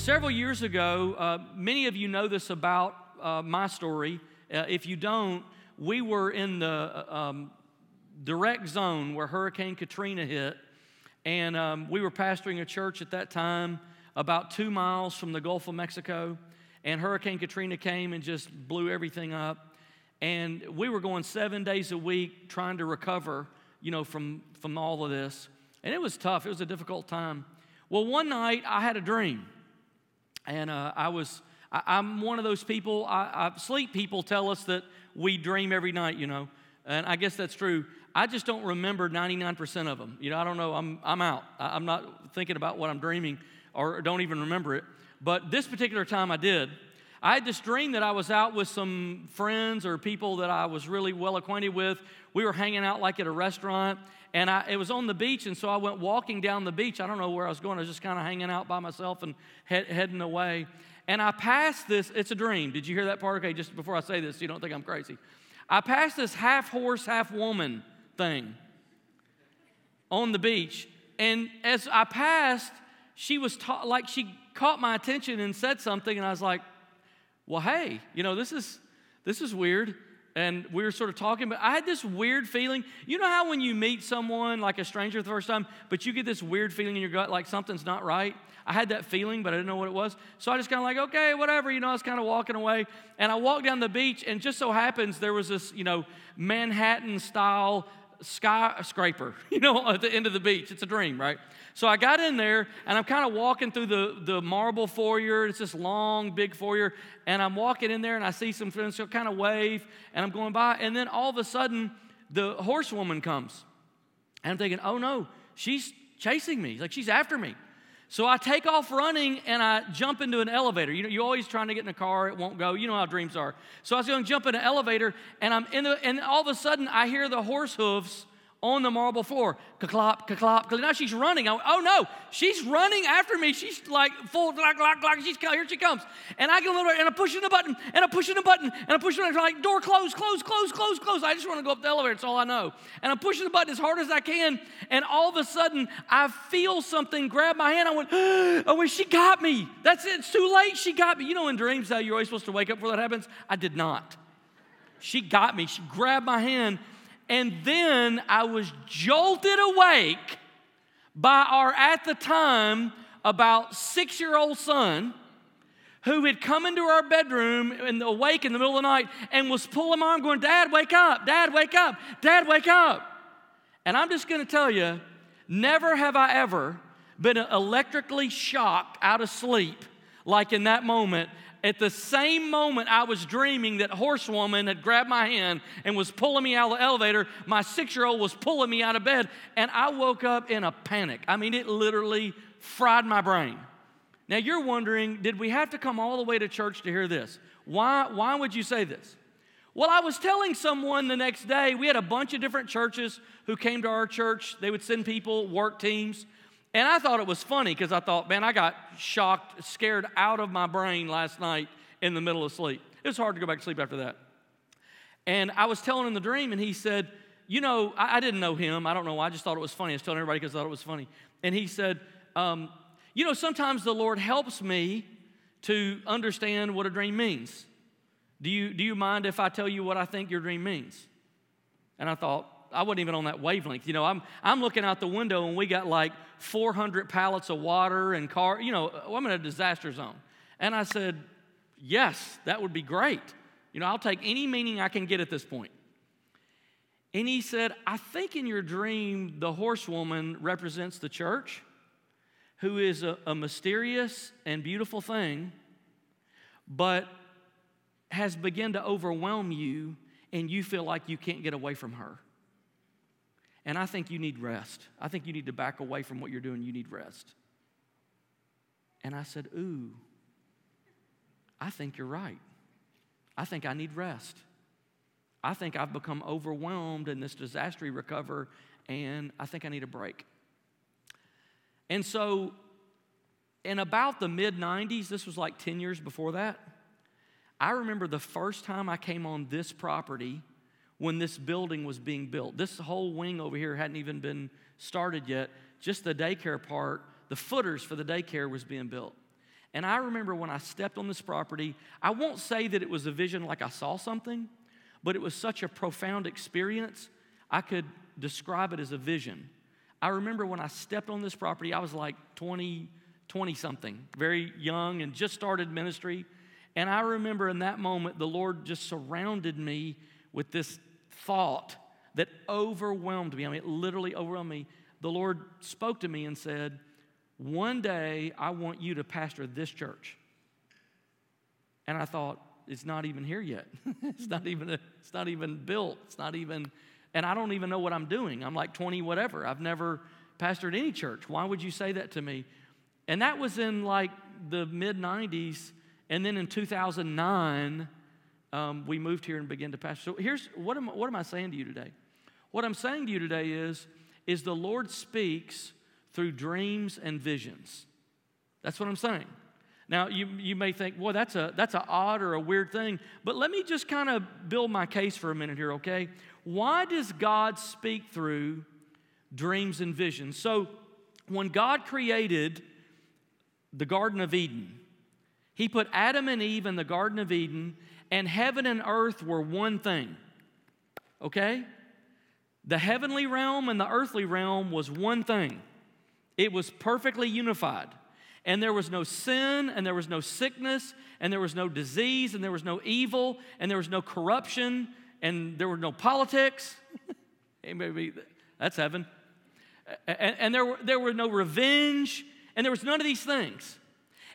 Several years ago, many of you know this about my story. If you don't, we were in the direct zone where Hurricane Katrina hit, and we were pastoring a church at that time about 2 miles from the Gulf of Mexico, and Hurricane Katrina came and just blew everything up, and we were going 7 days a week trying to recover, you know, from all of this, and it was tough. It was a difficult time. Well, one night I had a dream, and I'm one of those people, sleep people tell us that we dream every night, you know, and I guess that's true. I just don't remember 99% of them. You know, I don't know, I'm out. I'm not thinking about what I'm dreaming or don't even remember it. But this particular time I did. I had this dream that I was out with some friends or people that I was really well acquainted with. We were hanging out like at a restaurant, and it was on the beach, and so I went walking down the beach. I don't know where I was going. I was just kind of hanging out by myself and heading away. And I passed this. It's a dream. Did you hear that part? Okay, just before I say this, so you don't think I'm crazy. I passed this half horse, half woman thing on the beach, and as I passed, she was like she caught my attention and said something, and I was like, well, hey, you know, this is weird, and we were sort of talking, but I had this weird feeling. You know how when you meet someone, like a stranger the first time, but you get this weird feeling in your gut, like something's not right? I had that feeling, but I didn't know what it was, so I just kind of like, okay, whatever, you know, I was kind of walking away, and I walked down the beach, and just so happens there was this, you know, Manhattan-style skyscraper, you know, at the end of the beach. It's a dream, right? So I got in there, and I'm kind of walking through the marble foyer. It's this long, big foyer, and I'm walking in there, and I see some friends who kind of wave, and I'm going by, and then all of a sudden, the horsewoman comes, and I'm thinking, oh, no, she's chasing me. Like, she's after me. So I take off running, and I jump into an elevator. You know, you're always trying to get in a car. It won't go. You know how dreams are. So I was going to jump in an elevator, and and all of a sudden, I hear the horse hooves on the marble floor. Ka-clop, ka-clop. Now she's running. I went, oh, no. She's running after me. She's like full, glock, glock, glock. Here she comes. And I get a little bit, and I'm pushing the button, and I'm pushing the button, and I'm pushing the button. I'm like, door close, close, close, close, close. I just want to go up the elevator. It's all I know. And I'm pushing the button as hard as I can, and all of a sudden, I feel something grab my hand. I went, oh, she got me. That's it. It's too late. She got me. You know in dreams how you're always supposed to wake up before that happens? I did not. She got me. She grabbed my hand. And then I was jolted awake by our, at the time, about 6-year-old son who had come into our bedroom and awake in the middle of the night and was pulling my arm going, Dad, wake up, Dad, wake up, Dad, wake up. And I'm just going to tell you, never have I ever been electrically shocked out of sleep like in that moment. At the same moment I was dreaming that horsewoman had grabbed my hand and was pulling me out of the elevator, my 6-year-old was pulling me out of bed, and I woke up in a panic. I mean, it literally fried my brain. Now, you're wondering, did we have to come all the way to church to hear this? Why would you say this? Well, I was telling someone the next day, we had a bunch of different churches who came to our church. They would send people, work teams. And I thought it was funny because I thought, man, I got shocked, scared out of my brain last night in the middle of sleep. It was hard to go back to sleep after that. And I was telling him the dream, and he said, you know, I didn't know him. I don't know why. I just thought it was funny. I was telling everybody because I thought it was funny. And he said, you know, sometimes the Lord helps me to understand what a dream means. Do you mind if I tell you what I think your dream means? And I thought, I wasn't even on that wavelength. You know, I'm looking out the window, and we got like 400 pallets of water and car. You know, I'm in a disaster zone. And I said, yes, that would be great. You know, I'll take any meaning I can get at this point. And he said, I think in your dream, the horsewoman represents the church, who is a mysterious and beautiful thing, but has begun to overwhelm you, and you feel like you can't get away from her. And I think you need rest. I think you need to back away from what you're doing. You need rest. And I said, ooh, I think you're right. I think I need rest. I think I've become overwhelmed in this disaster recover, and I think I need a break. And so in about the mid-90s, this was like 10 years before that, I remember the first time I came on this property when this building was being built. This whole wing over here hadn't even been started yet. Just the daycare part, the footers for the daycare was being built. And I remember when I stepped on this property, I won't say that it was a vision like I saw something, but it was such a profound experience, I could describe it as a vision. I remember when I stepped on this property, I was like 20-something, very young and just started ministry. And I remember in that moment, the Lord just surrounded me with this thought that overwhelmed me. I mean, it literally overwhelmed me. The Lord spoke to me and said, "One day I want you to pastor this church." And I thought, it's not even here yet. It's not even built. It's not even, and I don't even know what I'm doing. I'm like 20 whatever. I've never pastored any church. Why would you say that to me? And that was in like the mid-90s. And then in 2009, we moved here and began to pastor. So here's, what am I saying to you today? What I'm saying to you today is the Lord speaks through dreams and visions. That's what I'm saying. Now, you may think, well, that's an odd or a weird thing, but let me just kind of build my case for a minute here, okay? Why does God speak through dreams and visions? So when God created the Garden of Eden, He put Adam and Eve in the Garden of Eden, and heaven and earth were one thing, okay? The heavenly realm and the earthly realm was one thing. It was perfectly unified. And there was no sin, and there was no sickness, and there was no disease, and there was no evil, and there was no corruption, and there were no politics. Maybe that's heaven. And there were no revenge, and there was none of these things.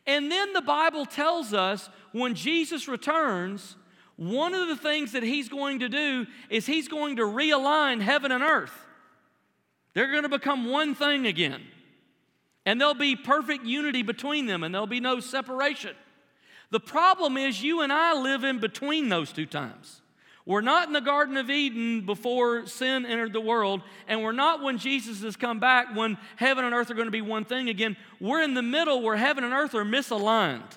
And then the Bible tells us when Jesus returns, one of the things that He's going to do is He's going to realign heaven and earth. They're going to become one thing again. And there'll be perfect unity between them, and there'll be no separation. The problem is you and I live in between those two times. We're not in the Garden of Eden before sin entered the world, and we're not when Jesus has come back when heaven and earth are going to be one thing again. We're in the middle where heaven and earth are misaligned.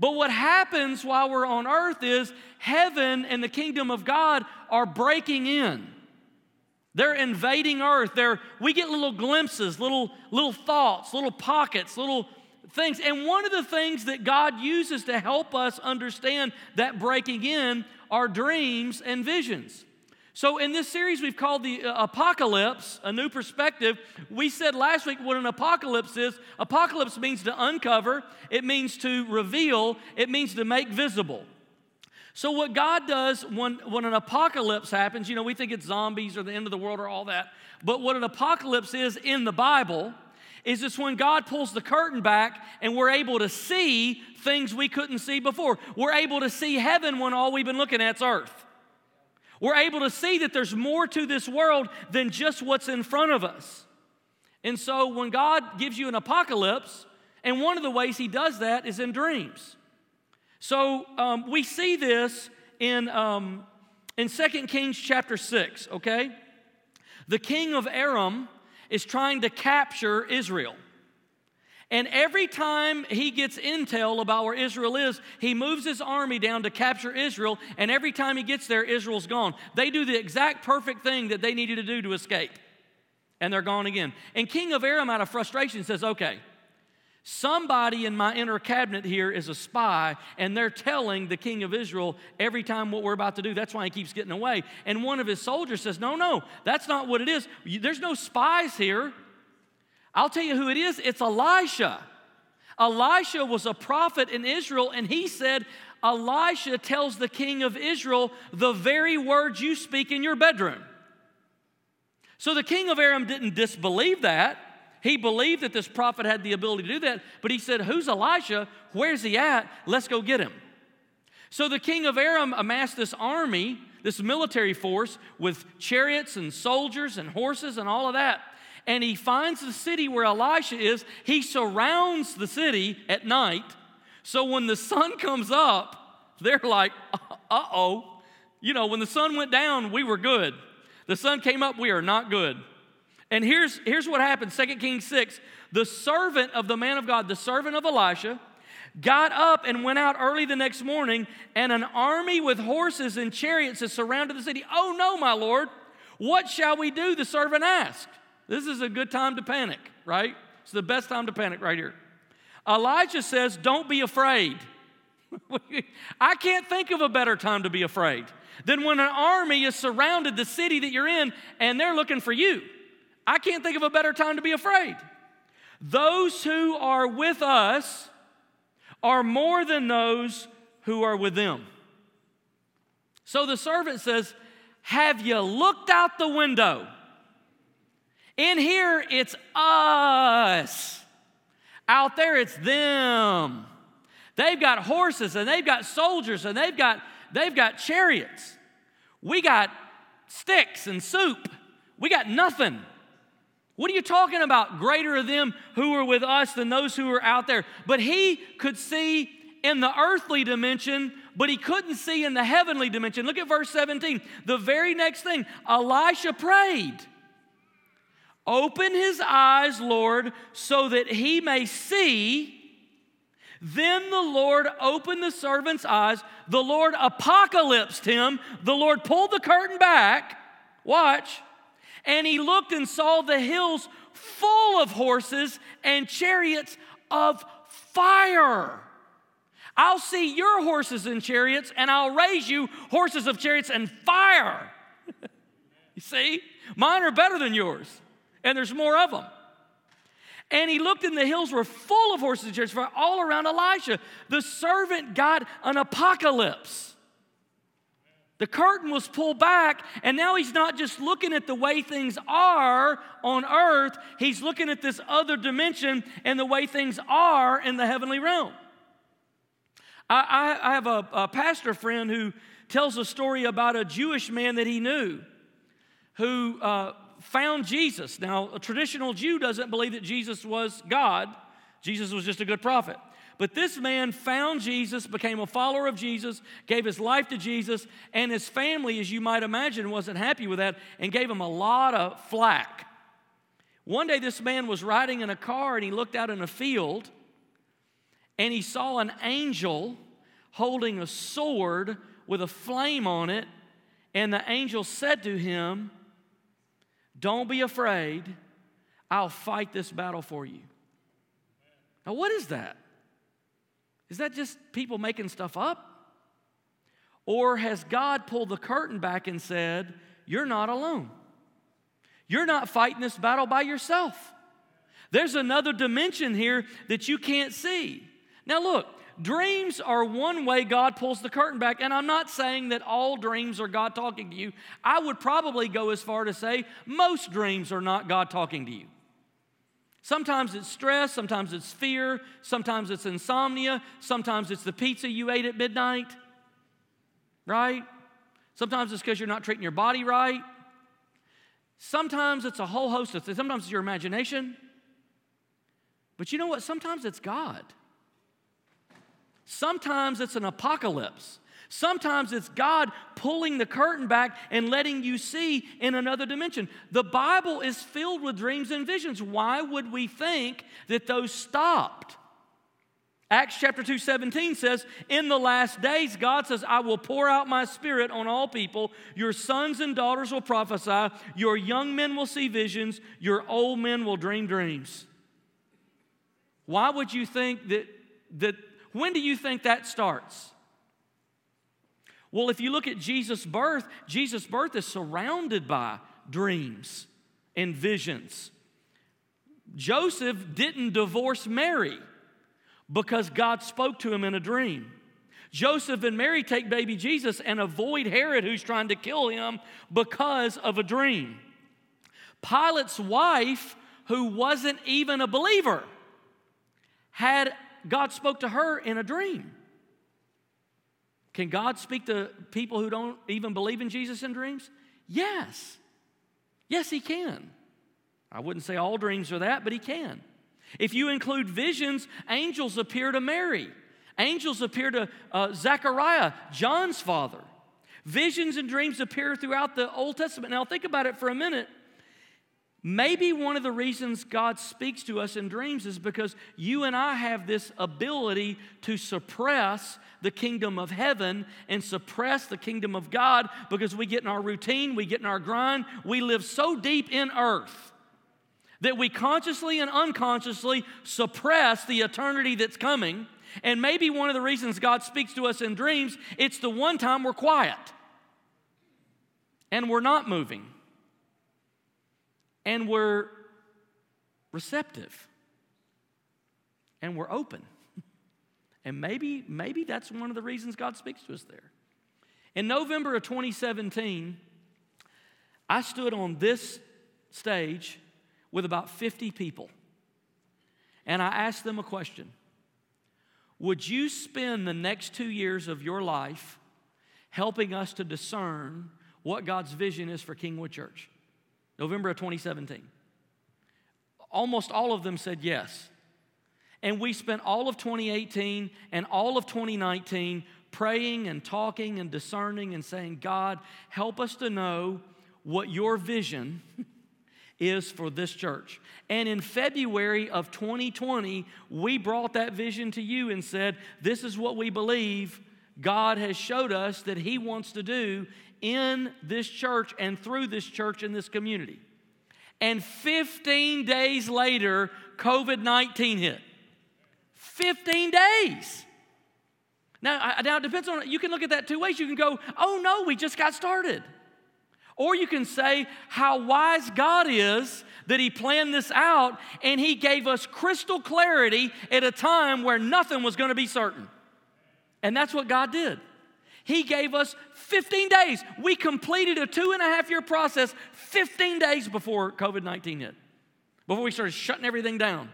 But what happens while we're on earth is heaven and the kingdom of God are breaking in. They're invading earth. We get little glimpses, little thoughts, little pockets, little things. And one of the things that God uses to help us understand that breaking in are dreams and visions. So in this series we've called the Apocalypse, A New Perspective. We said last week what an apocalypse is. Apocalypse means to uncover. It means to reveal. It means to make visible. So what God does when an apocalypse happens, you know, we think it's zombies or the end of the world or all that. But what an apocalypse is in the Bible is it's when God pulls the curtain back and we're able to see things we couldn't see before. We're able to see heaven when all we've been looking at is earth. We're able to see that there's more to this world than just what's in front of us. And so when God gives you an apocalypse, and one of the ways He does that is in dreams. So we see this in 2 Kings chapter 6, okay? The king of Aram is trying to capture Israel. And every time he gets intel about where Israel is, he moves his army down to capture Israel, and every time he gets there, Israel's gone. They do the exact perfect thing that they needed to do to escape, and they're gone again. And king of Aram, out of frustration, says, okay, somebody in my inner cabinet here is a spy, and they're telling the king of Israel every time what we're about to do. That's why he keeps getting away. And one of his soldiers says, no, that's not what it is. There's no spies here. I'll tell you who it is. It's Elisha. Elisha was a prophet in Israel, and he said, Elisha tells the king of Israel the very words you speak in your bedroom. So the king of Aram didn't disbelieve that. He believed that this prophet had the ability to do that, but he said, who's Elisha? Where's he at? Let's go get him. So the king of Aram amassed this army, this military force, with chariots and soldiers and horses and all of that. And he finds the city where Elisha is. He surrounds the city at night. So when the sun comes up, they're like, uh-oh. You know, when the sun went down, we were good. The sun came up, we are not good. And here's what happened, 2 Kings 6. The servant of the man of God, the servant of Elisha, got up and went out early the next morning, and an army with horses and chariots has surrounded the city. Oh no, my Lord, what shall we do? The servant asked. This is a good time to panic, right? It's the best time to panic right here. Elijah says, don't be afraid. I can't think of a better time to be afraid than when an army is surrounded the city that you're in and they're looking for you. I can't think of a better time to be afraid. Those who are with us are more than those who are with them. So the servant says, have you looked out the window? In here, it's us. Out there, it's them. They've got horses, and they've got soldiers, and they've got chariots. We got sticks and soup. We got nothing. What are you talking about? Greater of them who are with us than those who are out there. But he could see in the earthly dimension, but he couldn't see in the heavenly dimension. Look at verse 17. The very next thing, Elisha prayed, open his eyes, Lord, so that he may see. Then the Lord opened the servant's eyes. The Lord apocalypsed him. The Lord pulled the curtain back. Watch. And he looked and saw the hills full of horses and chariots of fire. I'll see your horses and chariots, and I'll raise you horses of chariots and fire. You see? Mine are better than yours, and there's more of them. And he looked, and the hills were full of horses and chariots of fire all around Elisha. The servant got an apocalypse. The curtain was pulled back, and now he's not just looking at the way things are on earth, he's looking at this other dimension and the way things are in the heavenly realm. I have a pastor friend who tells a story about a Jewish man that he knew who found Jesus. Now, a traditional Jew doesn't believe that Jesus was God. Jesus was just a good prophet. But this man found Jesus, became a follower of Jesus, gave his life to Jesus, and his family, as you might imagine, wasn't happy with that and gave him a lot of flack. One day this man was riding in a car and he looked out in a field and he saw an angel holding a sword with a flame on it, and the angel said to him, don't be afraid, I'll fight this battle for you. Now what is that? Is that just people making stuff up? Or has God pulled the curtain back and said, you're not alone. You're not fighting this battle by yourself. There's another dimension here that you can't see. Now look, dreams are one way God pulls the curtain back, and I'm not saying that all dreams are God talking to you. I would probably go as far to say most dreams are not God talking to you. Sometimes it's stress, sometimes it's fear, sometimes it's insomnia, sometimes it's the pizza you ate at midnight, right? Sometimes it's because you're not treating your body right. Sometimes it's a whole host of things. Sometimes it's your imagination. But you know what? Sometimes it's God. Sometimes it's an apocalypse. Sometimes it's God pulling the curtain back and letting you see in another dimension. The Bible is filled with dreams and visions. Why would we think that those stopped? Acts chapter 2:17 says, in the last days, God says, I will pour out my spirit on all people. Your sons and daughters will prophesy. Your young men will see visions. Your old men will dream dreams. Why would you think that when do you think that starts? Well, if you look at Jesus' birth is surrounded by dreams and visions. Joseph didn't divorce Mary because God spoke to him in a dream. Joseph and Mary take baby Jesus and avoid Herod, who's trying to kill him, because of a dream. Pilate's wife, who wasn't even a believer, had God spoke to her in a dream. Can God speak to people who don't even believe in Jesus in dreams? Yes. Yes, he can. I wouldn't say all dreams are that, but he can. If you include visions, angels appear to Mary. Angels appear to Zechariah, John's father. Visions and dreams appear throughout the Old Testament. Now, think about it for a minute. Maybe one of the reasons God speaks to us in dreams is because you and I have this ability to suppress the kingdom of heaven and suppress the kingdom of God because we get in our routine, we get in our grind, we live so deep in earth that we consciously and unconsciously suppress the eternity that's coming. And maybe one of the reasons God speaks to us in dreams, it's the one time we're quiet and we're not moving and we're receptive and we're open. And maybe that's one of the reasons God speaks to us there. In November of 2017, I stood on this stage with about 50 people, and I asked them a question. Would you spend the next 2 years of your life helping us to discern what God's vision is for Kingwood Church? November of 2017. Almost all of them said yes. And we spent all of 2018 and all of 2019 praying and talking and discerning and saying, God, help us to know what your vision is for this church. And in February of 2020, we brought that vision to you and said, this is what we believe God has showed us that he wants to do in this church and through this church in this community. And 15 days later, COVID-19 hit. 15 days. Now, it depends on, you can look at that two ways. You can go, oh no, we just got started. Or you can say how wise God is that he planned this out and he gave us crystal clarity at a time where nothing was going to be certain. And that's what God did. He gave us 15 days. We completed a 2.5-year process 15 days before COVID-19 hit, before we started shutting everything down.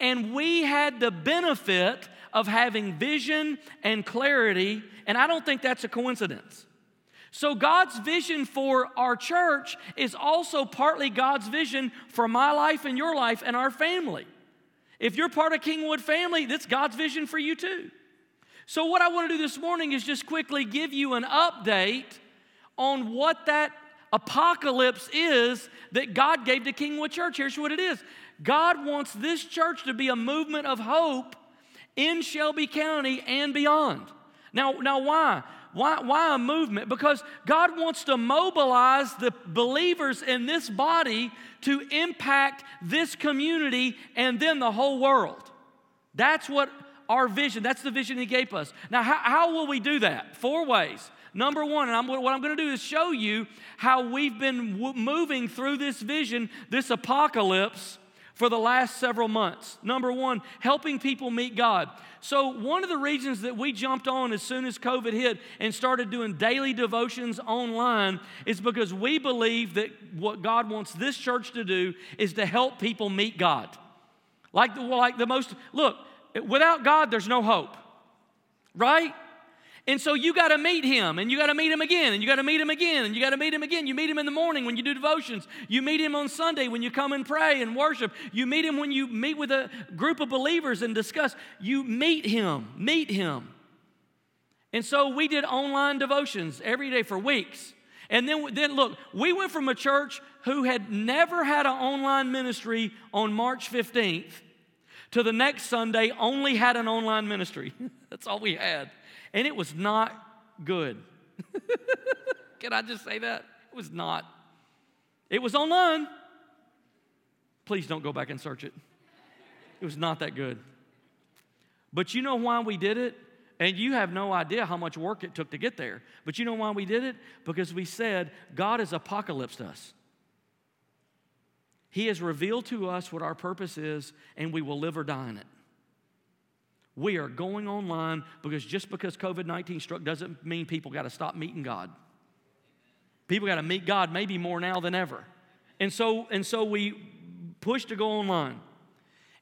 And we had the benefit of having vision and clarity, and I don't think that's a coincidence. So God's vision for our church is also partly God's vision for my life and your life and our family. If you're part of Kingwood family, that's God's vision for you too. So what I want to do this morning is just quickly give you an update on what that apocalypse is that God gave to Kingwood Church. Here's what it is. God wants this church to be a movement of hope in Shelby County and beyond. Now why? Why a movement? Because God wants to mobilize the believers in this body to impact this community and then the whole world. That's what our vision, that's the vision he gave us. Now, how will we do that? 4 ways. Number 1, and what I'm going to do is show you how we've been moving through this vision, this apocalypse, for the last several months. Number 1, helping people meet God. So one of the reasons that we jumped on as soon as COVID hit and started doing daily devotions online is because we believe that what God wants this church to do is to help people meet God. Look, without God, there's no hope, right? And so you got to meet him, and you got to meet him again, and you got to meet him again, and you got to meet him again. You meet him in the morning when you do devotions. You meet him on Sunday when you come and pray and worship. You meet him when you meet with a group of believers and discuss. You meet him. And so we did online devotions every day for weeks. And then look, we went from a church who had never had an online ministry on March 15th to the next Sunday only had an online ministry. That's all we had. And it was not good. Can I just say that? It was not. It was online. Please don't go back and search it. It was not that good. But you know why we did it? And you have no idea how much work it took to get there. But you know why we did it? Because we said, God has apocalypsed us. He has revealed to us what our purpose is, and we will live or die in it. We are going online because just because COVID-19 struck doesn't mean people got to stop meeting God. People got to meet God maybe more now than ever. And so we pushed to go online.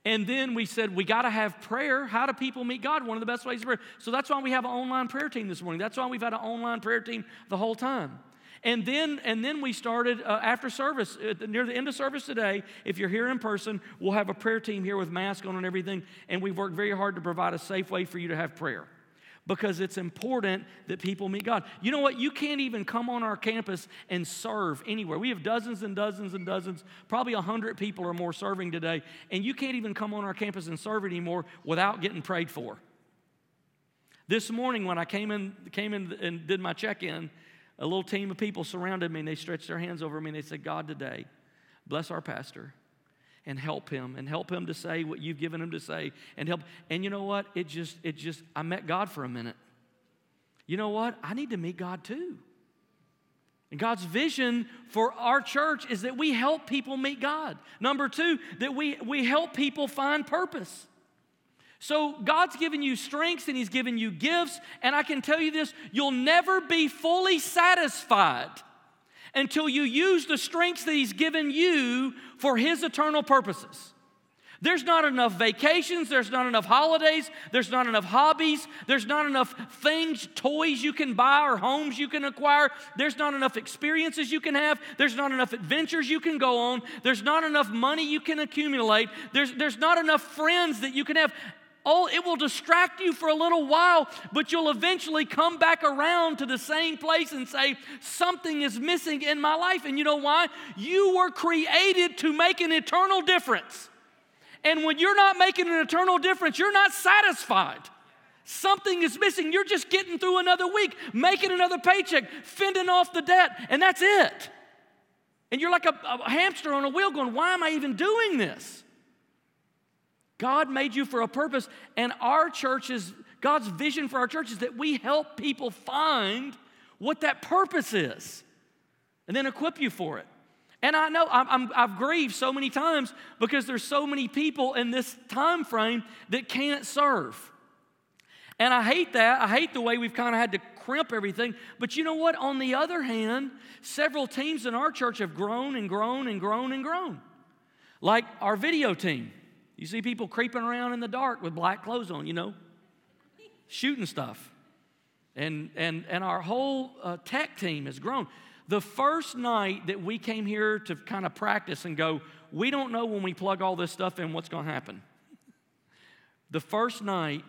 And then we said, we got to have prayer. How do people meet God? One of the best ways is prayer. So that's why we have an online prayer team this morning. That's why we've had an online prayer team the whole time. And then we started after service, near the end of service today, if you're here in person, we'll have a prayer team here with masks on and everything, and we've worked very hard to provide a safe way for you to have prayer because it's important that people meet God. You know what? You can't even come on our campus and serve anywhere. We have dozens and dozens and dozens, probably 100 people or more serving today, and you can't even come on our campus and serve anymore without getting prayed for. This morning when I came in and did my check-in, a little team of people surrounded me, and they stretched their hands over me, and they said, God, today, bless our pastor and help him, and help him to say what you've given him to say, and help. And you know what? It just, I met God for a minute. You know what? I need to meet God too. And God's vision for our church is that we help people meet God. Number two, that we help people find purpose. So God's given you strengths and he's given you gifts, and I can tell you this, you'll never be fully satisfied until you use the strengths that he's given you for his eternal purposes. There's not enough vacations, there's not enough holidays, there's not enough hobbies, there's not enough things, toys you can buy or homes you can acquire, there's not enough experiences you can have, there's not enough adventures you can go on, there's not enough money you can accumulate, there's not enough friends that you can have. Oh, it will distract you for a little while, but you'll eventually come back around to the same place and say, something is missing in my life. And you know why? You were created to make an eternal difference. And when you're not making an eternal difference, you're not satisfied. Something is missing. You're just getting through another week, making another paycheck, fending off the debt, and that's it. And you're like a hamster on a wheel going, why am I even doing this? God made you for a purpose, and our church is, God's vision for our church is that we help people find what that purpose is and then equip you for it. And I know I've grieved so many times because there's so many people in this time frame that can't serve. And I hate that. I hate the way we've kind of had to crimp everything. But you know what? On the other hand, several teams in our church have grown and grown and grown and grown. Like our video team. You see people creeping around in the dark with black clothes on, you know, shooting stuff. And our whole tech team has grown. The first night that we came here to kind of practice and go, we don't know when we plug all this stuff in what's going to happen. The first night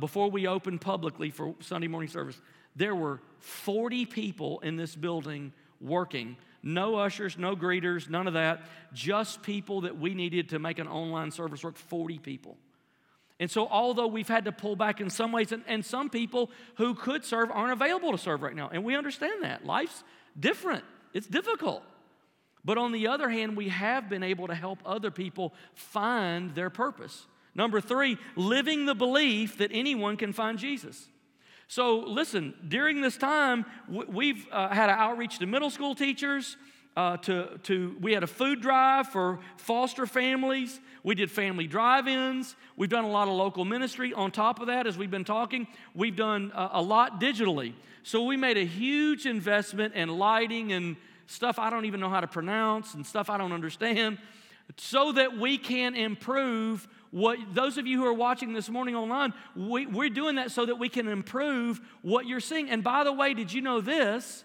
before we opened publicly for Sunday morning service, there were 40 people in this building working. No ushers, no greeters, none of that. Just people that we needed to make an online service work, 40 people. And so although we've had to pull back in some ways, and some people who could serve aren't available to serve right now, and we understand that. Life's different. It's difficult. But on the other hand, we have been able to help other people find their purpose. Number three, living the belief that anyone can find Jesus. So listen, during this time, we've had an outreach to middle school teachers. We had a food drive for foster families. We did family drive-ins. We've done a lot of local ministry. On top of that, as we've been talking, we've done a lot digitally. So we made a huge investment in lighting and stuff I don't even know how to pronounce and stuff I don't understand, so that we can improve what those of you who are watching this morning online, we're doing that so that we can improve what you're seeing. And by the way, did you know this?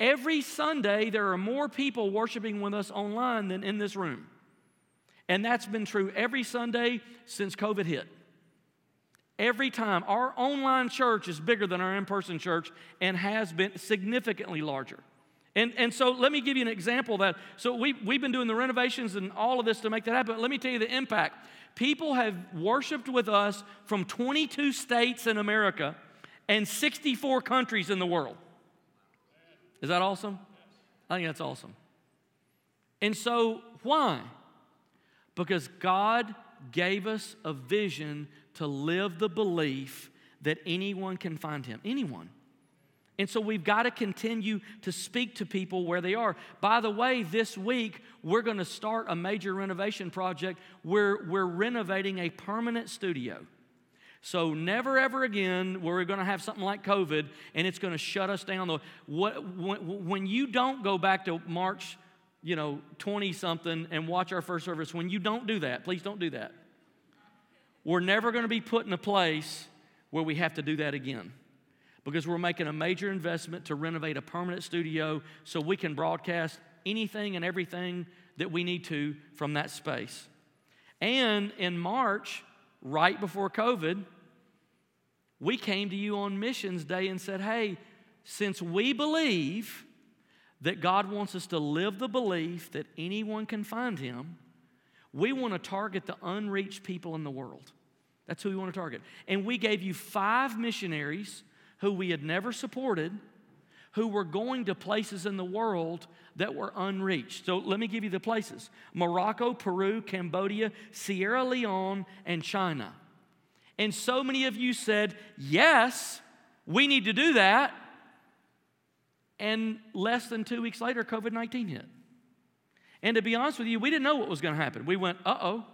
Every Sunday, there are more people worshiping with us online than in this room. And that's been true every Sunday since COVID hit. Every time. Our online church is bigger than our in-person church and has been significantly larger. And so let me give you an example of that. So we've been doing the renovations and all of this to make that happen. But let me tell you the impact. People have worshiped with us from 22 states in America and 64 countries in the world. Is that awesome? I think that's awesome. And so why? Because God gave us a vision to live the belief that anyone can find him. Anyone. And so we've got to continue to speak to people where they are. By the way, this week, we're going to start a major renovation project where we're renovating a permanent studio. So never, ever again where we're going to have something like COVID and it's going to shut us down. When you don't go back to March, 20-something and watch our first service, when you don't do that, please don't do that. We're never going to be put in a place where we have to do that again, because we're making a major investment to renovate a permanent studio so we can broadcast anything and everything that we need to from that space. And in March, right before COVID, we came to you on Missions Day and said, hey, since we believe that God wants us to live the belief that anyone can find him, we want to target the unreached people in the world. That's who we want to target. And we gave you 5 missionaries who we had never supported, who were going to places in the world that were unreached. So let me give you the places: Morocco, Peru, Cambodia, Sierra Leone, and China. And so many of you said, yes, we need to do that. And less than 2 weeks later, COVID-19 hit. And to be honest with you, we didn't know what was going to happen. We went, uh-oh.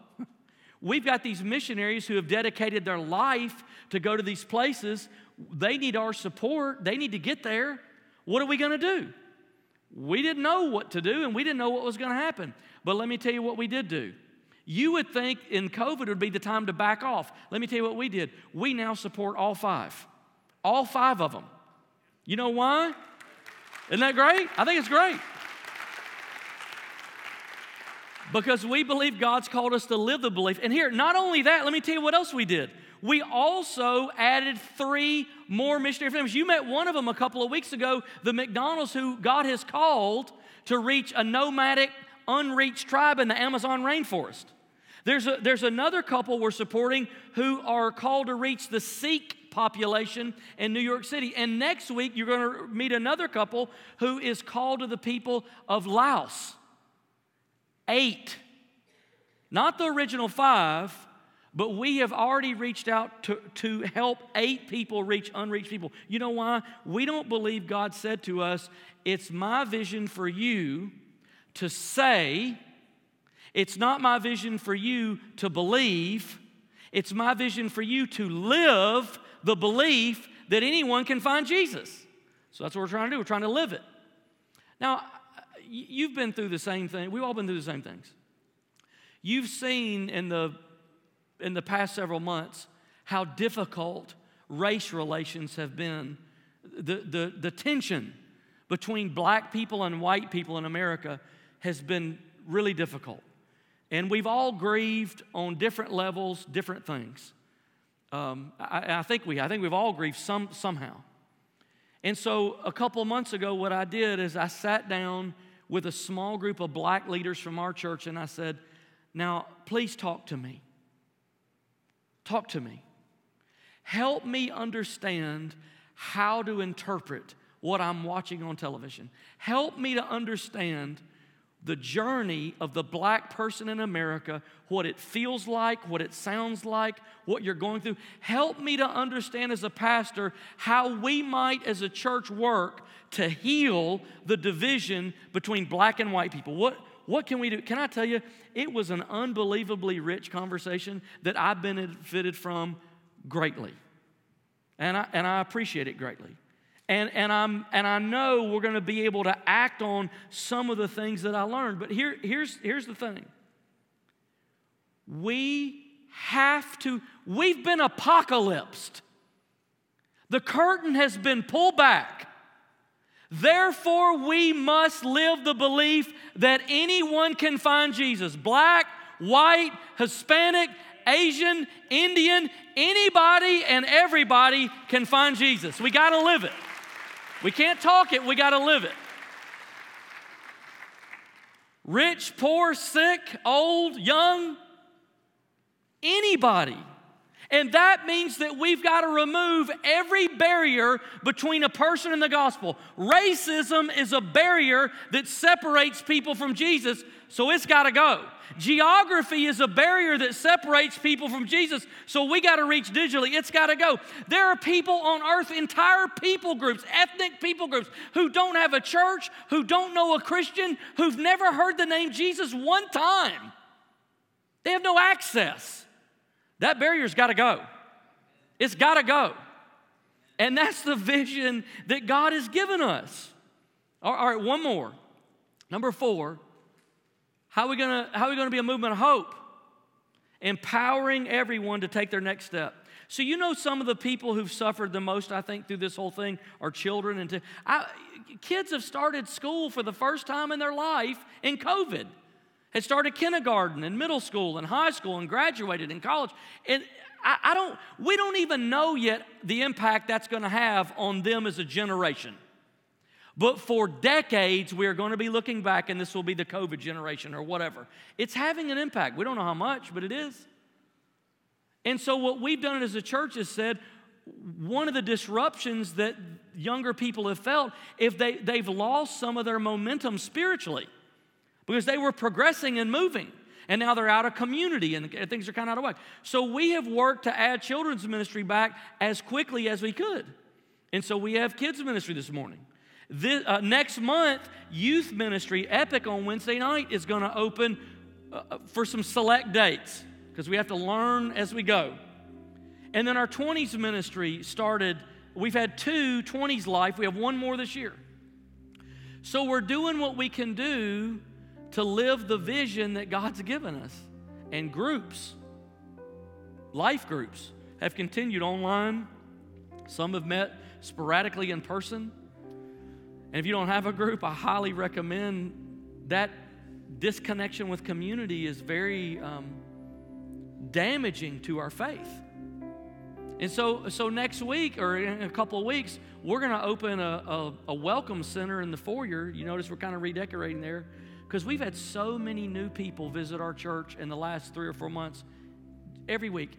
We've got these missionaries who have dedicated their life to go to these places. They need our support. They need to get there. What are we going to do? We didn't know what to do, and we didn't know what was going to happen. But let me tell you what we did do. You would think in COVID would be the time to back off. Let me tell you what we did. We now support all five. All five of them. You know why? Isn't that great? I think it's great. Because we believe God's called us to live the belief. And here, not only that, let me tell you what else we did. We also added 3 more missionary families. You met one of them a couple of weeks ago, the McDonald's, who God has called to reach a nomadic, unreached tribe in the Amazon rainforest. There's another couple we're supporting who are called to reach the Sikh population in New York City. And next week, you're going to meet another couple who is called to the people of Laos. 8, not the original 5, but we have already reached out to help 8 people reach unreached people. You know why? We don't believe God said to us, it's my vision for you to say, it's not my vision for you to believe, it's my vision for you to live the belief that anyone can find Jesus. So that's what we're trying to do. We're trying to live it. Now, you've been through the same thing. We've all been through the same things. You've seen in the past several months how difficult race relations have been. The tension between black people and white people in America has been really difficult. And we've all grieved on different levels, different things. I think we've all grieved somehow. And so a couple months ago, what I did is I sat down with a small group of black leaders from our church, and I said, now, please talk to me. Talk to me. Help me understand how to interpret what I'm watching on television. Help me to understand the journey of the black person in America, what it feels like, what it sounds like, what you're going through. Help me to understand as a pastor how we might as a church work to heal the division between black and white people. What can we do? Can I tell you, it was an unbelievably rich conversation that I benefited from greatly. And I appreciate it greatly. And I know we're going to be able to act on some of the things that I learned. But here's the thing. We've been apocalypsed. The curtain has been pulled back. Therefore, we must live the belief that anyone can find Jesus. Black, white, Hispanic, Asian, Indian, anybody and everybody can find Jesus. We got to live it. We can't talk it, we got to live it. Rich, poor, sick, old, young, anybody. And that means that we've got to remove every barrier between a person and the gospel. Racism is a barrier that separates people from Jesus, so it's got to go. Geography is a barrier that separates people from Jesus, so we got to reach digitally. It's got to go. There are people on earth, entire people groups, ethnic people groups, who don't have a church, who don't know a Christian, who've never heard the name Jesus one time. They have no access. That barrier's got to go. It's got to go. And that's the vision that God has given us. All right, one more. Number 4. How are we gonna be a movement of hope? Empowering everyone to take their next step. So you know some of the people who've suffered the most, I think, through this whole thing are children. Kids have started school for the first time in their life in COVID. Had started kindergarten and middle school and high school and graduated in college. And we don't even know yet the impact that's gonna have on them as a generation. But for decades, we are going to be looking back, and this will be the COVID generation or whatever. It's having an impact. We don't know how much, but it is. And so what we've done as a church is said, one of the disruptions that younger people have felt if they've lost some of their momentum spiritually, because they were progressing and moving, and now they're out of community and things are kind of out of whack. So we have worked to add children's ministry back as quickly as we could, and so we have kids ministry this morning. This, next month, youth ministry, Epic on Wednesday night, is going to open for some select dates, because we have to learn as we go. And then our 20s ministry started. We've had two 20s life. We have one more this year. So we're doing what we can do to live the vision that God's given us. And groups, life groups, have continued online. Some have met sporadically in person. And if you don't have a group, I highly recommend that. Disconnection with community is very damaging to our faith. And so next week, or in a couple of weeks, we're going to open a welcome center in the foyer. You notice we're kind of redecorating there, because we've had so many new people visit our church in the last 3 or 4 months, every week.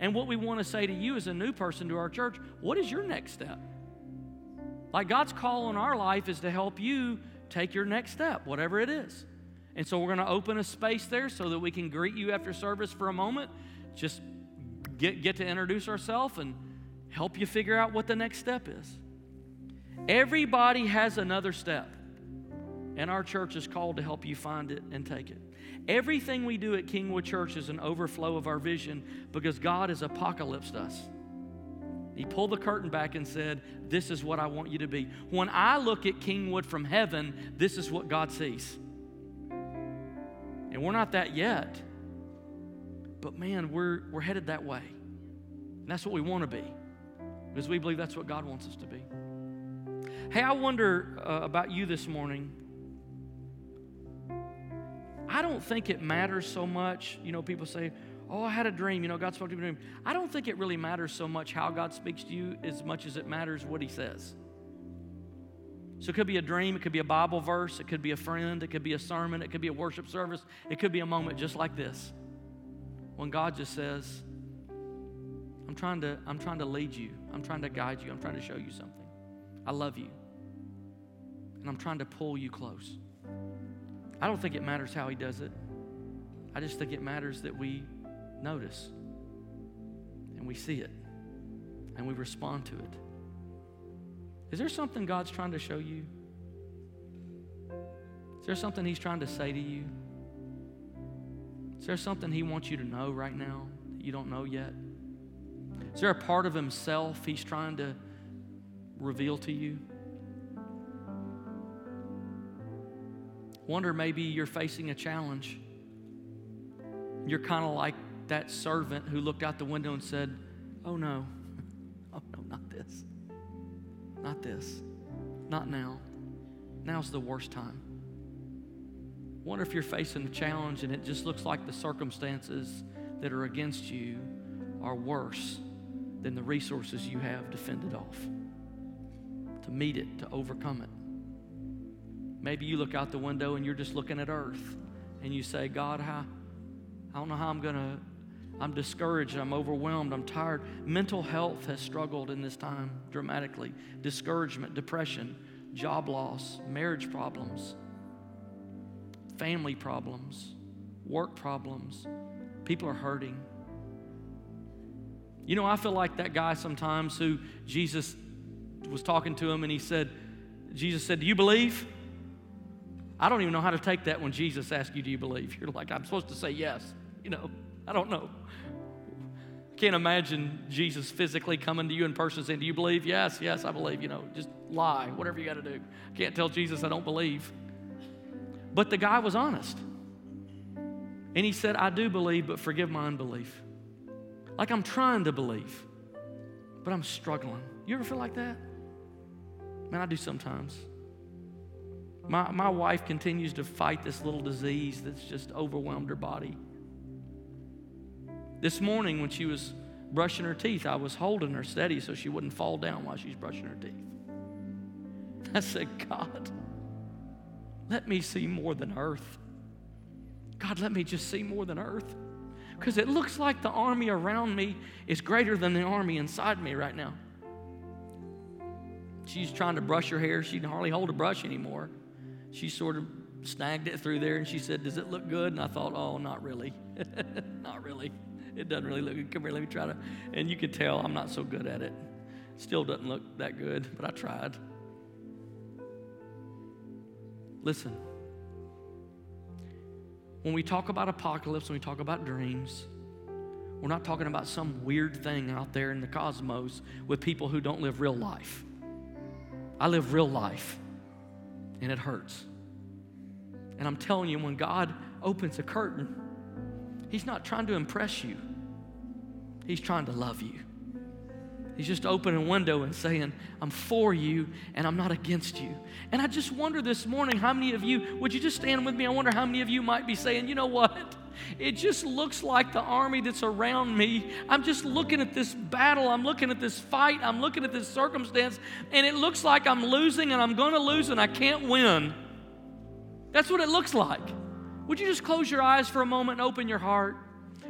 And what we want to say to you as a new person to our church, what is your next step? Like, God's call on our life is to help you take your next step, whatever it is. And so we're going to open a space there so that we can greet you after service for a moment. Just get to introduce ourselves and help you figure out what the next step is. Everybody has another step, and our church is called to help you find it and take it. Everything we do at Kingwood Church is an overflow of our vision, because God has apocalypsed us. He pulled the curtain back and said, this is what I want you to be. When I look at Kingwood from heaven, this is what God sees. And we're not that yet. But man, we're headed that way. And that's what we want to be, because we believe that's what God wants us to be. Hey, I wonder about you this morning. I don't think it matters so much. You know, people say, oh, I had a dream. You know, God spoke to me in a dream. I don't think it really matters so much how God speaks to you as much as it matters what he says. So it could be a dream. It could be a Bible verse. It could be a friend. It could be a sermon. It could be a worship service. It could be a moment just like this, when God just says, I'm trying to lead you. I'm trying to guide you. I'm trying to show you something. I love you. And I'm trying to pull you close. I don't think it matters how he does it. I just think it matters that we notice, and we see it, and we respond to it. Is there something God's trying to show you? Is there something he's trying to say to you? Is there something he wants you to know right now that you don't know yet? Is there a part of himself he's trying to reveal to you? Wonder, maybe you're facing a challenge. You're kind of like that servant who looked out the window and said, oh no, not this, not now. Now's the worst time. Wonder if you're facing a challenge and it just looks like the circumstances that are against you are worse than the resources you have to fend it off, to meet it, to overcome it. Maybe you look out the window and you're just looking at earth and you say, God, I don't know how I'm discouraged, I'm overwhelmed, I'm tired. Mental health has struggled in this time dramatically. Discouragement, depression, job loss, marriage problems, family problems, work problems. People are hurting. You know, I feel like that guy sometimes who Jesus was talking to him, and Jesus said, do you believe? I don't even know how to take that when Jesus asks you, do you believe? You're like, I'm supposed to say yes. You know, I don't know. Can't imagine Jesus physically coming to you in person saying, do you believe? Yes, I believe. You know, just lie, whatever you got to do. Can't tell Jesus I don't believe. But the guy was honest. And he said, I do believe, but forgive my unbelief. Like, I'm trying to believe, but I'm struggling. You ever feel like that? Man, I do sometimes. My wife continues to fight this little disease that's just overwhelmed her body. This morning when she was brushing her teeth, I was holding her steady so she wouldn't fall down while she's brushing her teeth. I said, God, let me see more than earth. God, let me just see more than earth. because it looks like the army around me is greater than the army inside me right now. She's trying to brush her hair. She can hardly hold a brush anymore. She sort of snagged it through there, and she said, does it look good? And I thought, oh, not really. Not really. It doesn't really look good. Come here, let me try to. And you could tell I'm not so good at it. Still doesn't look that good, but I tried. Listen, when we talk about apocalypse, when we talk about dreams, we're not talking about some weird thing out there in the cosmos with people who don't live real life. I live real life, and it hurts. And I'm telling you, when God opens a curtain, He's not trying to impress you. He's trying to love you. He's just opening a window and saying, I'm for you and I'm not against you. And I just wonder this morning, how many of you, would you just stand with me? I wonder how many of you might be saying, you know what? It just looks like the army that's around me. I'm just looking at this battle. I'm looking at this fight. I'm looking at this circumstance. And it looks like I'm losing and I'm going to lose and I can't win. That's what it looks like. Would you just close your eyes for a moment and open your heart?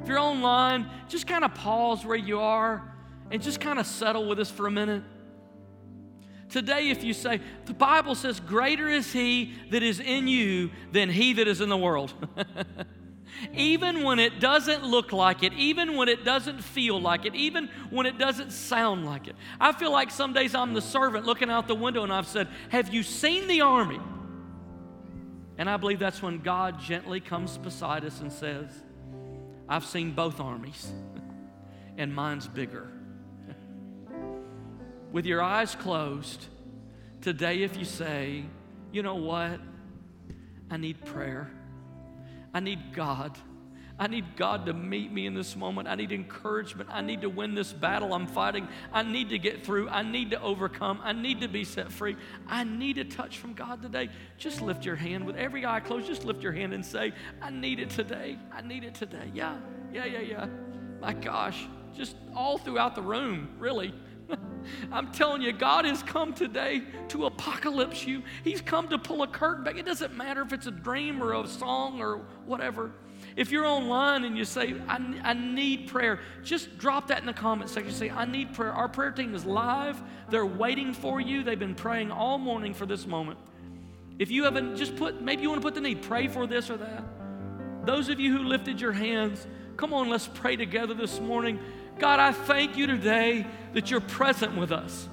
If you're online, just kind of pause where you are. And just kind of settle with us for a minute. Today, if you say, the Bible says, greater is he that is in you than he that is in the world. Even when it doesn't look like it, even when it doesn't feel like it, even when it doesn't sound like it. I feel like some days I'm the servant looking out the window and I've said, have you seen the army? And I believe that's when God gently comes beside us and says, I've seen both armies and mine's bigger. With your eyes closed, today if you say, you know what? I need prayer. I need God. I need God to meet me in this moment. I need encouragement. I need to win this battle I'm fighting. I need to get through. I need to overcome. I need to be set free. I need a touch from God today. Just lift your hand. With every eye closed, just lift your hand and say, I need it today. I need it today. Yeah. My gosh, just all throughout the room, really. I'm telling you, God has come today to apocalypse you. He's come to pull a curtain back. It doesn't matter if it's a dream or a song or whatever. If you're online and you say, I need prayer, just drop that in the comment section. Say, I need prayer. Our prayer team is live. They're waiting for you. They've been praying all morning for this moment. If you haven't, just put, maybe you want to put the need, pray for this or that. Those of you who lifted your hands, come on, let's pray together this morning. God, I thank you today that you're present with us.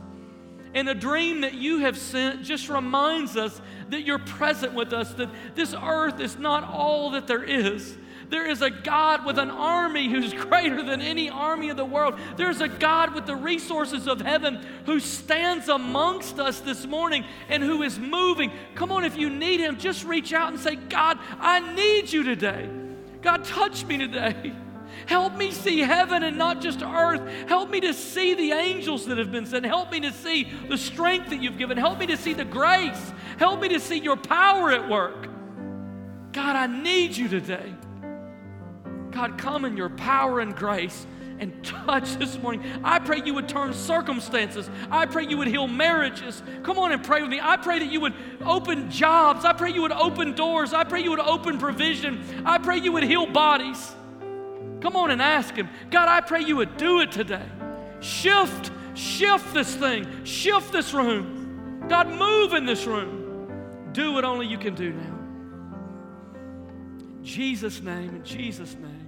And a dream that you have sent just reminds us that you're present with us, that this earth is not all that there is. There is a God with an army who's greater than any army of the world. There's a God with the resources of heaven who stands amongst us this morning and who is moving. Come on, if you need him, just reach out and say, God, I need you today. God, touch me today. Help me see heaven and not just earth. Help me to see the angels that have been sent. Help me to see the strength that you've given. Help me to see the grace. Help me to see your power at work. God, I need you today. God, come in your power and grace and touch this morning. I pray you would turn circumstances. I pray you would heal marriages. Come on and pray with me. I pray that you would open jobs. I pray you would open doors. I pray you would open provision. I pray you would heal bodies. Come on and ask him. God, I pray you would do it today. Shift this thing. Shift this room. God, move in this room. Do what only you can do now. In Jesus' name, in Jesus' name.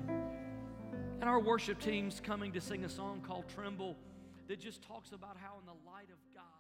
And our worship team's coming to sing a song called Tremble that just talks about how in the light of God.